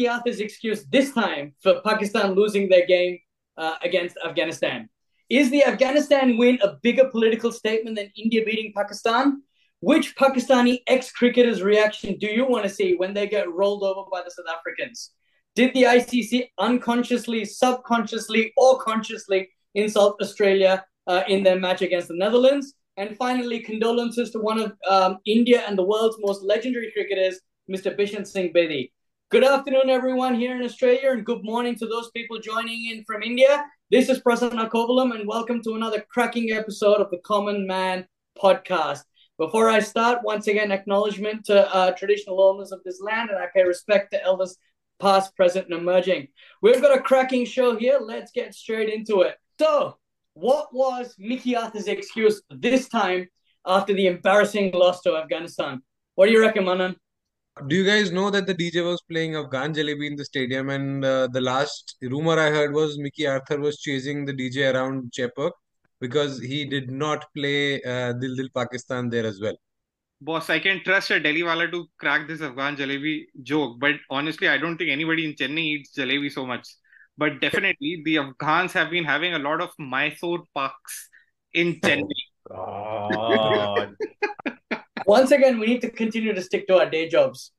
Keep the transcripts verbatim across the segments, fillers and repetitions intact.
Mickey Arthur's excuse this time for Pakistan losing their game uh, against Afghanistan? Is the Afghanistan win a bigger political statement than India beating Pakistan? Which Pakistani ex-cricketers' reaction do you want to see when they get rolled over by the South Africans? Did the I C C unconsciously, subconsciously, or consciously insult Australia uh, in their match against the Netherlands? And finally, condolences to one of um, India and the world's most legendary cricketers, Mister Bishan Singh Bedi. Good afternoon, everyone here in Australia, and good morning to those people joining in from India. This is Prasanna Kovalam, and welcome to another cracking episode of The Common Man podcast. Before I start, once again, acknowledgement to uh, traditional owners of this land, and I pay respect to elders past, present, and emerging. We've got a cracking show here. Let's get straight into it. So, what was Mickey Arthur's excuse this time after the embarrassing loss to Afghanistan? What do you reckon, Manan? Do you guys know that the D J was playing Afghan Jalebi in the stadium, and uh, the last rumor I heard was Mickey Arthur was chasing the D J around Chepauk because he did not play uh, Dil Dil Pakistan there as well. Boss, I can trust a Delhi wala to crack this Afghan Jalebi joke. But honestly, I don't think anybody in Chennai eats Jalebi so much. But definitely, the Afghans have been having a lot of Mysore pucks in Chennai. Oh, God. Once again, we need to continue to stick to our day jobs.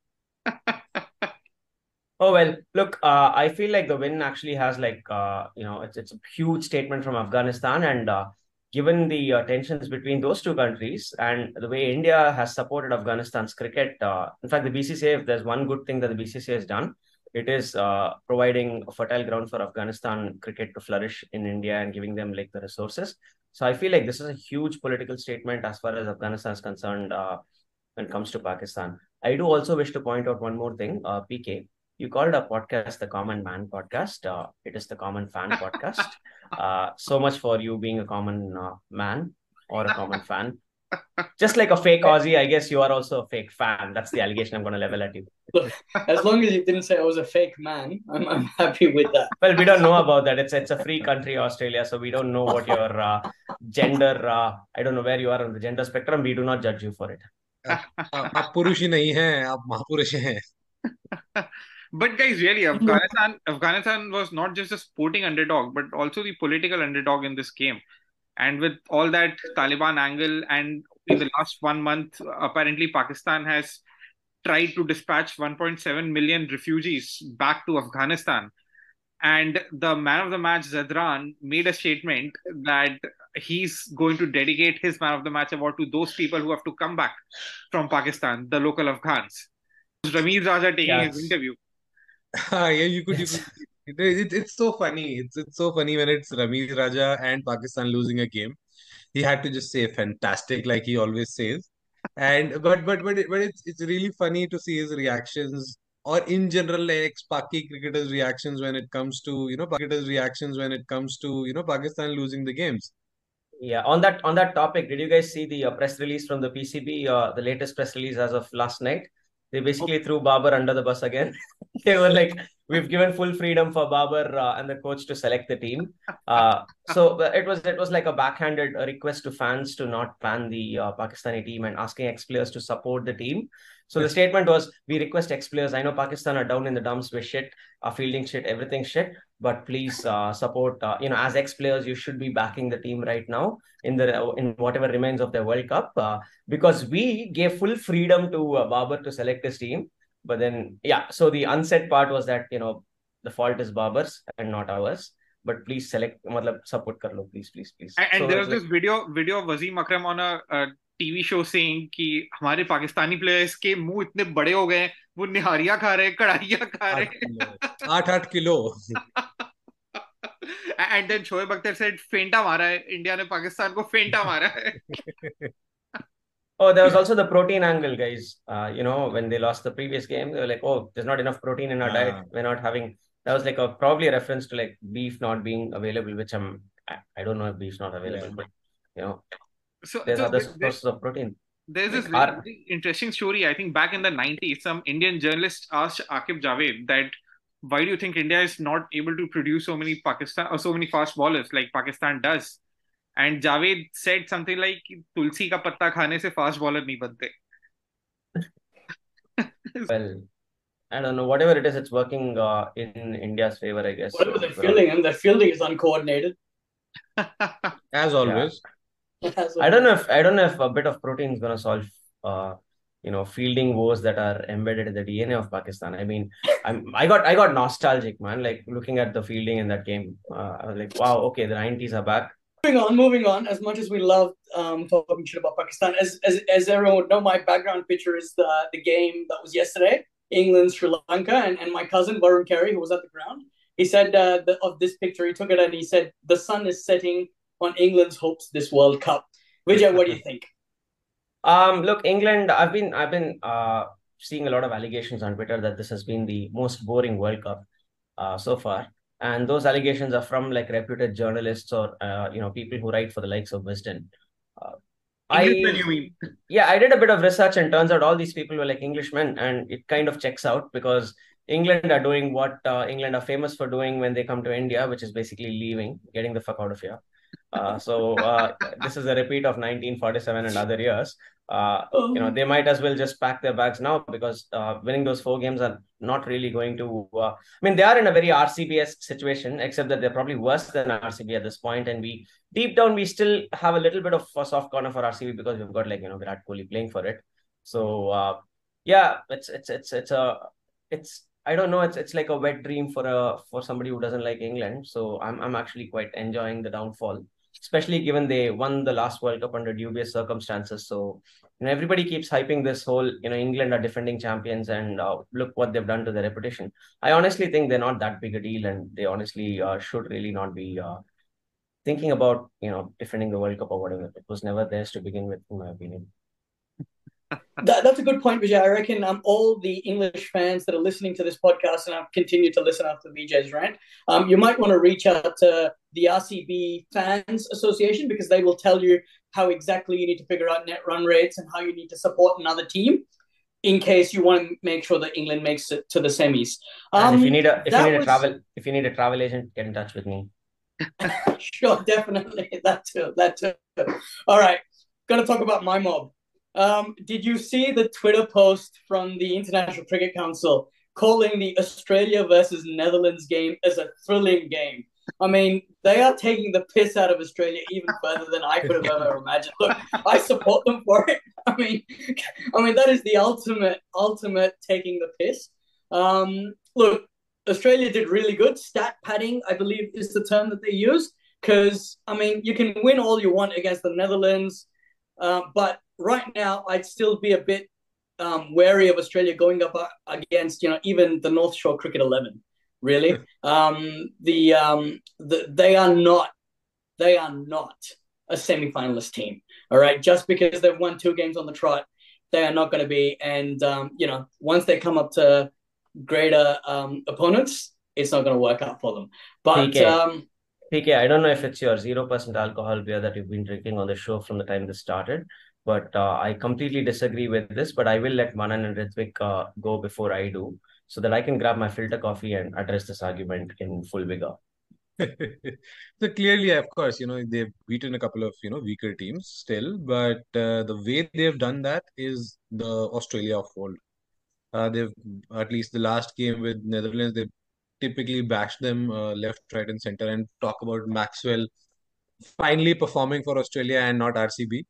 Oh, well, look, uh, I feel like the win actually has like, uh, you know, it's, it's a huge statement from Afghanistan. And uh, given the uh, tensions between those two countries and the way India has supported Afghanistan's cricket, uh, in fact, the B C C I, if there's one good thing that the B C C I has done, it is uh, providing a fertile ground for Afghanistan cricket to flourish in India and giving them like the resources. So I feel like this is a huge political statement as far as Afghanistan is concerned uh, when it comes to Pakistan. I do also wish to point out one more thing, uh, P K. You called our podcast The Common Man podcast. Uh, it is The Common Fan podcast. Uh, so much for you being a common uh, man or a common fan. Just like a fake Aussie, I guess you are also a fake fan. That's the allegation I'm going to level at you. Look, as long as you didn't say I was a fake man, I'm, I'm happy with that. Well, we don't know about that. It's it's a free country, Australia. So we don't know what your uh, gender, uh, I don't know where you are on the gender spectrum. We do not judge you for it. आप पुरुष नहीं हैं, आप महापुरुष हैं. But guys, really, Afghanistan Afghanistan was not just a sporting underdog, but also the political underdog in this game. And with all that Taliban angle, and in the last one month, apparently Pakistan has tried to dispatch one point seven million refugees back to Afghanistan. And the man of the match, Zadran, made a statement that he's going to dedicate his man of the match award to those people who have to come back from Pakistan, the local Afghans. Ramiz Raja taking yes. his interview. Uh, yeah, you could. Yes. You could it, it, it's so funny. It's it's so funny when it's Ramiz Raja and Pakistan losing a game. He had to just say fantastic, like he always says. And but but but but it's it's really funny to see his reactions, or in general, like Paki cricketers' reactions when it comes to you know cricketers' reactions when it comes to you know Pakistan losing the games. Yeah, on that on that topic, did you guys see the uh, press release from the P C B? Uh, the latest press release as of last night. They basically okay. threw Babar under the bus again. They were like, we've given full freedom for Babar uh, and the coach to select the team. Uh, so it was it was like a backhanded request to fans to not ban the uh, Pakistani team and asking ex-players to support the team. So yes. the statement was, we request ex-players. I know Pakistan are down in the dumps with shit, uh, fielding shit, everything shit. But please uh, support, uh, you know, as ex-players, you should be backing the team right now in the in whatever remains of the World Cup. Uh, because we gave full freedom to uh, Babar to select his team. But then, yeah, so the unsaid part was that, you know, the fault is Babar's and not ours. But please select, support Karlo, please, please, please. And, and so there was this like, video video of Wasim Akram on a, a T V show saying that our Pakistani players' ke muh itne bade ho gaye, wo nihariya kha rahe, kadaiya kha rahe. eight eight kilo. And then Shoaib Akhtar said, Feinta mara hai. India ne Pakistan ko Feinta mara hai. Oh, there was also the protein angle, guys. Uh, you know, when they lost the previous game, they were like, oh, there's not enough protein in our yeah. diet. We're not having... That was like a probably a reference to like beef not being available, which I'm... I, I don't know if beef's not available, yeah. but, you know, so, there's so other there, sources there, of protein. There's like this our, really interesting story. I think back in the nineties, some Indian journalist asked Aaqib Javed that, why do you think India is not able to produce so many Pakistan or so many fast bowlers like Pakistan does? And Javed said something like, "Tulsi ka patta khane se fast bowler nahi bante." Well, I don't know, whatever it is, it's working uh, in India's favour, I guess. Whatever they're fielding, and their fielding is uncoordinated. As always. Yeah. As always. I don't know if I don't know if a bit of protein is going to solve, uh, you know, fielding woes that are embedded in the D N A of Pakistan. I mean, I'm, I got I got nostalgic, man, like looking at the fielding in that game. Uh, I was like, wow, okay, the nineties are back. Moving on, moving on. As much as we love um, talking shit about Pakistan, as, as as everyone would know, my background picture is the the game that was yesterday, England, Sri Lanka, and, and my cousin, Warren Carey, who was at the ground, he said uh, the, of this picture, he took it and he said, the sun is setting on England's hopes this World Cup. Vijay, what do you think? Um, look, England, I've been I've been uh, seeing a lot of allegations on Twitter that this has been the most boring World Cup uh, so far. And those allegations are from like reputed journalists or, uh, you know, people who write for the likes of Wisden. Uh, I, you mean. Yeah, I did a bit of research and turns out all these people were like Englishmen, and it kind of checks out because England are doing what uh, England are famous for doing when they come to India, which is basically leaving, getting the fuck out of here. Uh, so uh, this is a repeat of nineteen forty-seven and other years. Uh, you know, they might as well just pack their bags now because uh, winning those four games are not really going to... Uh, I mean, they are in a very R C B-esque situation, except that they're probably worse than R C B at this point. And we, deep down, we still have a little bit of a soft corner for R C B because we've got, like, you know, Virat Kohli playing for it. So, uh, yeah, it's, it's, it's, it's a... It's, I don't know, it's it's like a wet dream for a for somebody who doesn't like England. So I'm I'm actually quite enjoying the downfall, especially given they won the last World Cup under dubious circumstances. So, you know, everybody keeps hyping this whole, you know, England are defending champions and uh, look what they've done to their reputation. I honestly think they're not that big a deal, and they honestly uh, should really not be uh, thinking about, you know, defending the World Cup or whatever. It was never theirs to begin with, in my opinion. That, that's a good point, Vijay. I reckon um, all the English fans that are listening to this podcast and have continued to listen after Vijay's rant, um, you might want to reach out to the R C B Fans Association because they will tell you how exactly you need to figure out net run rates and how you need to support another team in case you want to make sure that England makes it to the semis. Um, and if you need a if you need was... a travel if you need a travel agent, get in touch with me. Sure, definitely that too. That too. All right, gonna talk about my mob. Um, did you see the Twitter post from the International Cricket Council calling the Australia versus Netherlands game as a thrilling game? I mean, they are taking the piss out of Australia even further than I could have ever imagined. Look, I support them for it. I mean, I mean that is the ultimate, ultimate taking the piss. Um, look, Australia did really good. Stat padding, I believe, is the term that they use. Because, I mean, you can win all you want against the Netherlands, uh, but right now, I'd still be a bit um, wary of Australia going up against, you know, even the North Shore Cricket eleven. Really, um, the, um, the they are not they are not a semi-finalist team. All right, just because they've won two games on the trot, they are not going to be. And um, you know, once they come up to greater um, opponents, it's not going to work out for them. But P K. Um, P K, I don't know if it's your zero percent alcohol beer that you've been drinking on the show from the time this started. But uh, I completely disagree with this, but I will let Manan and Ritwik uh, go before I do so that I can grab my filter coffee and address this argument in full vigor. So clearly, of course, you know, they've beaten a couple of, you know, weaker teams still, but uh, the way they've done that is the Australia of old. Uh, they've, at least the last game with Netherlands, they typically bashed them uh, left, right and centre, and talk about Maxwell finally performing for Australia and not R C B.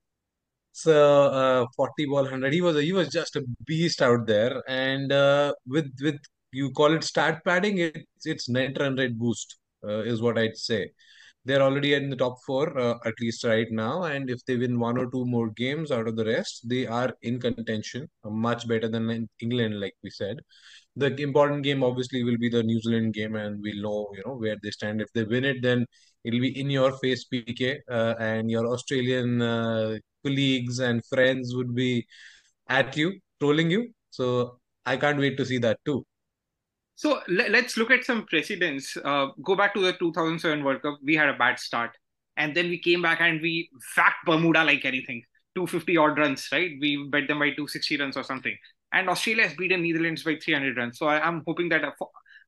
So uh, forty ball one hundred, he was a, he was just a beast out there, and uh, with with you call it stat padding, it, it's net run rate boost uh, is what I'd say. They're already in the top four uh, at least right now, and if they win one or two more games out of the rest, they are in contention, much better than England, like we said. The important game obviously will be the New Zealand game, and we'll know, you know, where they stand. If they win it, then it'll be in your face, P K, uh, and your Australian Uh, colleagues and friends would be at you, trolling you. So I can't wait to see that too. So let's look at some precedents. Uh, go back to the two thousand seven World Cup. We had a bad start, and then we came back and we whacked Bermuda like anything. two hundred fifty odd runs, right? We bet them by two hundred sixty runs or something. And Australia has beaten Netherlands by three hundred runs. So I, I'm hoping that, uh,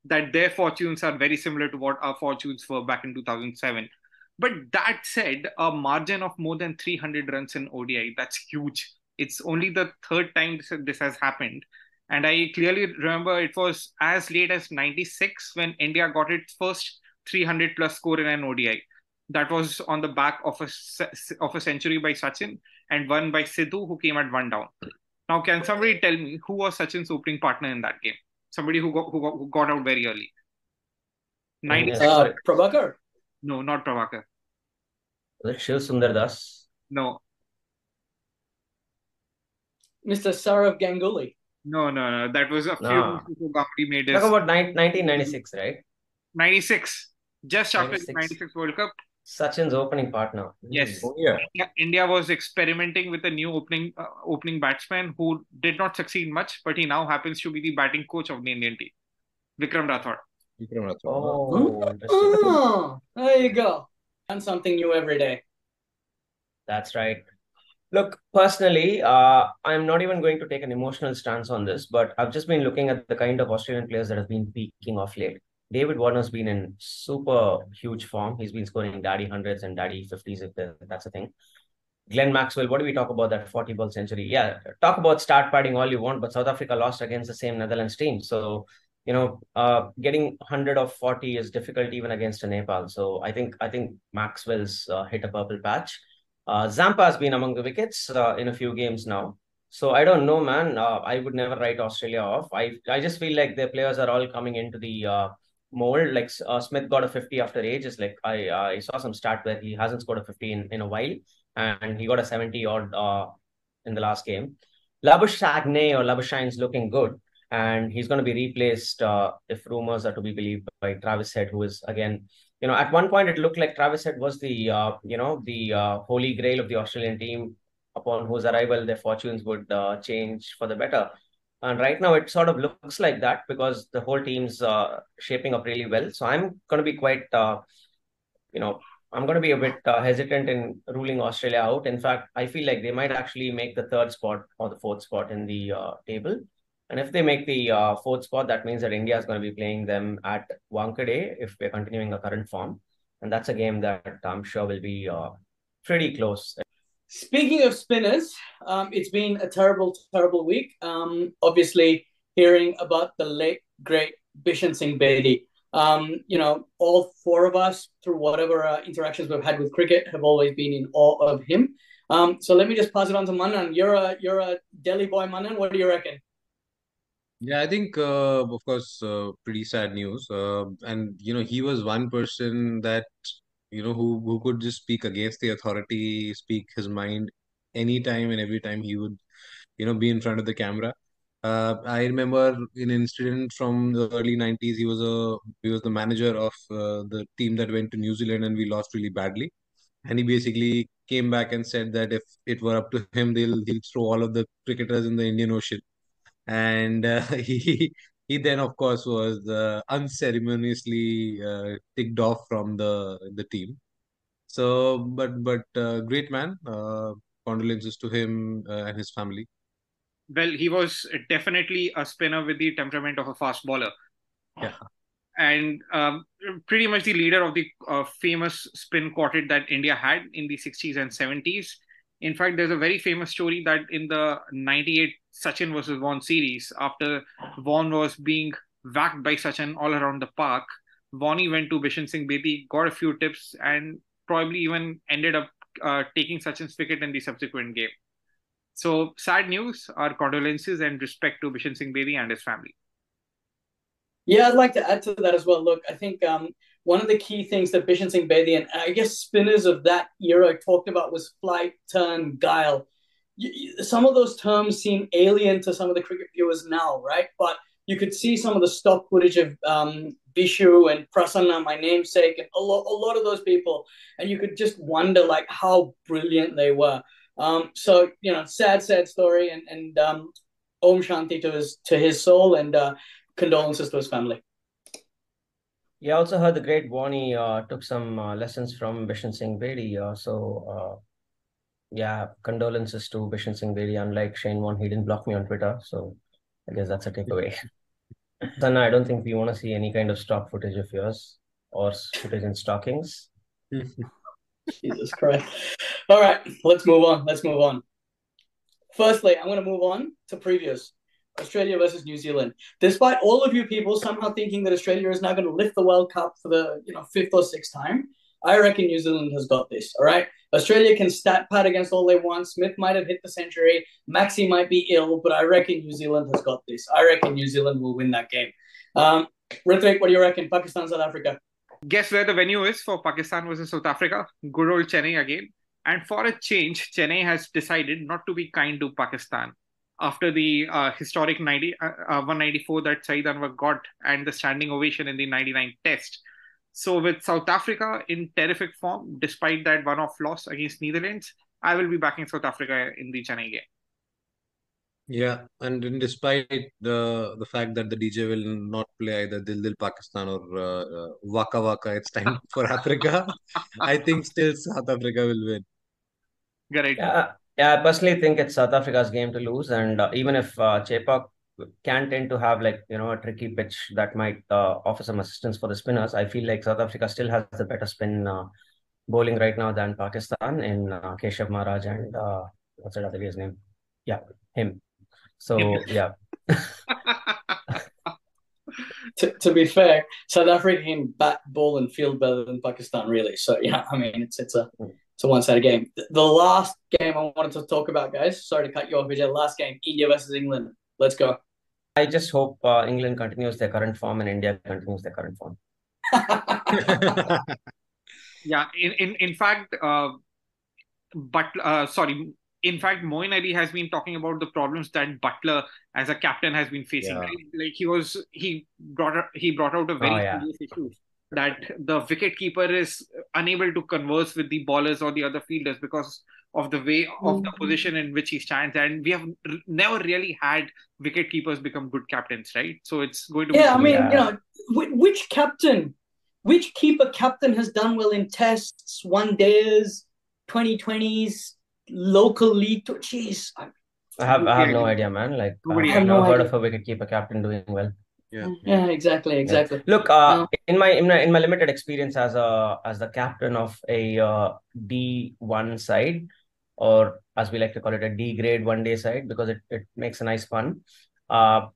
that their fortunes are very similar to what our fortunes were back in two thousand seven. But that said, a margin of more than three hundred runs in O D I, that's huge. It's only the third time this has happened. And I clearly remember it was as late as ninety-six when India got its first three hundred plus score in an O D I. That was on the back of a, of a century by Sachin and one by Sidhu, who came at one down. Now, can somebody tell me who was Sachin's opening partner in that game? Somebody who got, who got, who got out very early. ninety-six. Uh, Prabhakar? No, not Prabhakar. Shil Sundar Das? No. Mister Sarav Ganguly? No, no, no. That was a few no. before Ganguly made his... Talk about nineteen ninety-six, right? ninety-six. Just after the ninety-six World Cup. Sachin's opening partner. Yes. Oh, yeah. India, India was experimenting with a new opening uh, opening batsman who did not succeed much, but he now happens to be the batting coach of the Indian team. Vikram Rathod. Vikram Rathod. Oh, interesting. Oh, there you go. And something new every day. That's right. Look, personally, uh, I'm not even going to take an emotional stance on this, but I've just been looking at the kind of Australian players that have been peaking off late. David Warner's been in super huge form. He's been scoring daddy hundreds and daddy fifties, if that's a thing. Glenn Maxwell, what do we talk about that forty-ball century? Yeah, talk about start padding all you want, but South Africa lost against the same Netherlands team. So, you know, uh, getting one hundred of forty is difficult even against a Nepal. So I think I think Maxwell's uh, hit a purple patch. Uh, Zampa has been among the wickets uh, in a few games now. So I don't know, man. Uh, I would never write Australia off. I, I just feel like their players are all coming into the... Uh, mold. Like uh, Smith got a fifty after ages. Like I uh, I saw some stat where he hasn't scored a fifty in, in a while, and he got a seventy odd uh, in the last game. Labuschagne or Labuschagne's looking good, and he's going to be replaced uh, if rumors are to be believed by Travis Head, who is again, you know, at one point it looked like Travis Head was the uh, you know the uh, holy grail of the Australian team, upon whose arrival their fortunes would uh, change for the better. And right now, it sort of looks like that because the whole team's uh, shaping up really well. So I'm going to be quite, uh, you know, I'm going to be a bit uh, hesitant in ruling Australia out. In fact, I feel like they might actually make the third spot or the fourth spot in the uh, table. And if they make the uh, fourth spot, that means that India is going to be playing them at Wankhede if we're continuing the current form. And that's a game that I'm sure will be uh, pretty close. Speaking of spinners, um, it's been a terrible, terrible week. Um, obviously, hearing about the late, great Bishan Singh Bedi. Um, you know, all four of us, through whatever uh, interactions we've had with cricket, have always been in awe of him. Um, so let me just pass it on to Manan. You're a, you're a Delhi boy, Manan. What do you reckon? Yeah, I think, uh, of course, uh, pretty sad news. Uh, and, you know, he was one person that... You know, who, who could just speak against the authority, speak his mind anytime and every time he would, you know, be in front of the camera. Uh, I remember an incident from the early nineties. He was a he was the manager of uh, the team that went to New Zealand and we lost really badly. And he basically came back and said that if it were up to him, they'll he'll throw all of the cricketers in the Indian Ocean. And uh, he he then, of course, was uh, unceremoniously uh, ticked off from the the team. So, but but uh, great man. Uh, condolences to him uh, and his family. Well, he was definitely a spinner with the temperament of a fast bowler. Yeah. And um, pretty much the leader of the uh, famous spin quartet that India had in the sixties and seventies. In fact, there's a very famous story that in the ninety-eight Sachin versus Vaughan series, after Vaughan was being whacked by Sachin all around the park, Vaughan went to Bishan Singh Bedi, got a few tips, and probably even ended up uh, taking Sachin's wicket in the subsequent game. So, sad news, our condolences and respect to Bishan Singh Bedi and his family. Yeah, I'd like to add to that as well. Look, I think um, one of the key things that Bishan Singh Bedi and I guess spinners of that era talked about was flight, turn, guile. You, some of those terms seem alien to some of the cricket viewers now, right? But you could see some of the stock footage of um, Bishu and Prasanna, my namesake, and a lot, a lot of those people. And you could just wonder, like, how brilliant they were. Um, so, you know, sad, sad story. And, and um, Om Shanti to his, to his soul. And, uh, condolences to his family. Yeah, I also heard the great Warnie uh, took some uh, lessons from Bishan Singh Bedi. Uh, so, uh, yeah, condolences to Bishan Singh Bedi. Unlike Shane Warne, he didn't block me on Twitter. So, I guess that's a takeaway. Sana, I don't think we want to see any kind of stock footage of yours or footage in stockings. Jesus Christ. All right, let's move on. Let's move on. Firstly, I'm going to move on to previews. Australia versus New Zealand, despite all of you people somehow thinking that Australia is now going to lift the World Cup for the you know fifth or sixth time. I reckon New Zealand has got this, all right? Australia can stat pad against all they want. Smith might have hit the century. Maxey might be ill, but I reckon New Zealand has got this. I reckon New Zealand will win that game. Um, Ritwik, what do you reckon? Pakistan, South Africa. Guess where the venue is for Pakistan versus South Africa? Good old Chennai again. And for a change, Chennai has decided not to be kind to Pakistan. After the uh, historic ninety, uh, one ninety-four that Syed Anwar got and the standing ovation in the ninety-nine Test. So with South Africa in terrific form, despite that one-off loss against Netherlands, I will be backing South Africa in the Chennai game. Yeah, and in despite the the fact that the D J will not play either Dil Dil Pakistan or uh, uh, Waka Waka, it's time for Africa. I think still South Africa will win. Correct. Yeah, yeah, I personally think it's South Africa's game to lose. And uh, even if uh, Chepauk can tend to have like, you know, a tricky pitch that might uh, offer some assistance for the spinners, I feel like South Africa still has the better spin uh, bowling right now than Pakistan in uh, Keshav Maharaj and uh, what's that other guy's name? Yeah, him. So, yeah. to, to be fair, South Africa can bat, ball and field better than Pakistan, really. So, yeah, I mean, it's it's a... It's a one-sided game. The last game I wanted to talk about, guys. Sorry to cut you off, Vijay. Last game, India versus England. Let's go. I just hope uh, England continues their current form and India continues their current form. yeah, in in in fact, uh, but uh, sorry, in fact, Moeen Ali has been talking about the problems that Butler as a captain has been facing. Yeah. Right? Like he was, he brought up, he brought out a very oh, yeah. serious issue. That the wicketkeeper is unable to converse with the ballers or the other fielders because of the way of the position in which he stands. And we have never really had wicketkeepers become good captains, right? So it's going to be... Yeah, I mean, you know, which captain, which keeper captain has done well in tests, one-dayers, twenty twenties, local league? Jeez. I have, I have no idea, man. Like, I've never heard of a wicketkeeper captain doing well. Yeah, yeah, exactly, exactly. Yeah. Look, uh, yeah. in my in my in my limited experience as a as the captain of a uh, D one side, or as we like to call it, a D grade one day side, because it, it makes a nice fun. Uh,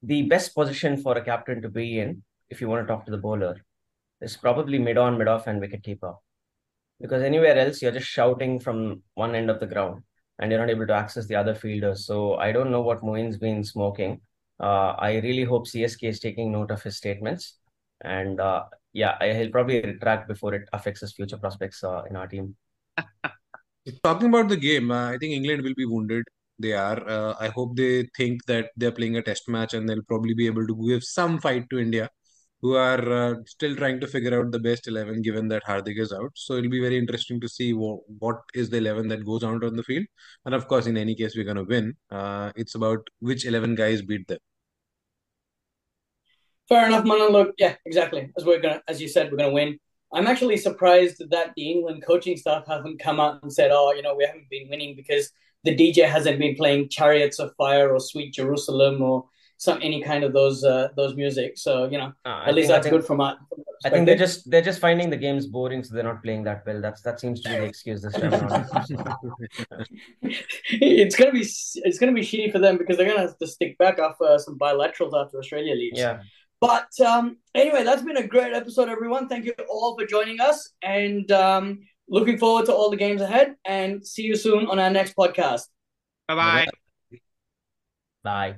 the best position for a captain to be in, if you want to talk to the bowler, is probably mid on, mid off, and wicketkeeper, because anywhere else you're just shouting from one end of the ground, and you're not able to access the other fielders. So I don't know what Moeen's been smoking. Uh, I really hope C S K is taking note of his statements. And uh, yeah, he'll probably retract before it affects his future prospects uh, in our team. Talking about the game, uh, I think England will be wounded. They are. Uh, I hope they think that they're playing a test match and they'll probably be able to give some fight to India, who are uh, still trying to figure out the best eleven given that Hardik is out. So it'll be very interesting to see what, what is the eleven that goes out on the field. And of course, in any case, we're going to win. Uh, it's about which eleven guys beat them. Fair enough, Manan. Look, yeah, exactly. As we're gonna, as you said, we're going to win. I'm actually surprised that the England coaching staff haven't come out and said, oh, you know, we haven't been winning because the D J hasn't been playing Chariots of Fire or Sweet Jerusalem or some any kind of those uh, those music. So, you know, uh, at least think, that's think, good from our I think they're just they're just finding the games boring, so they're not playing that well. That's that seems to be the excuse this time around. it's gonna be it's gonna be shitty for them because they're gonna have to stick back after some bilaterals after Australia leaves. Yeah. But um, anyway, that's been a great episode, everyone. Thank you all for joining us, and um, looking forward to all the games ahead. And see you soon on our next podcast. Bye-bye. Bye.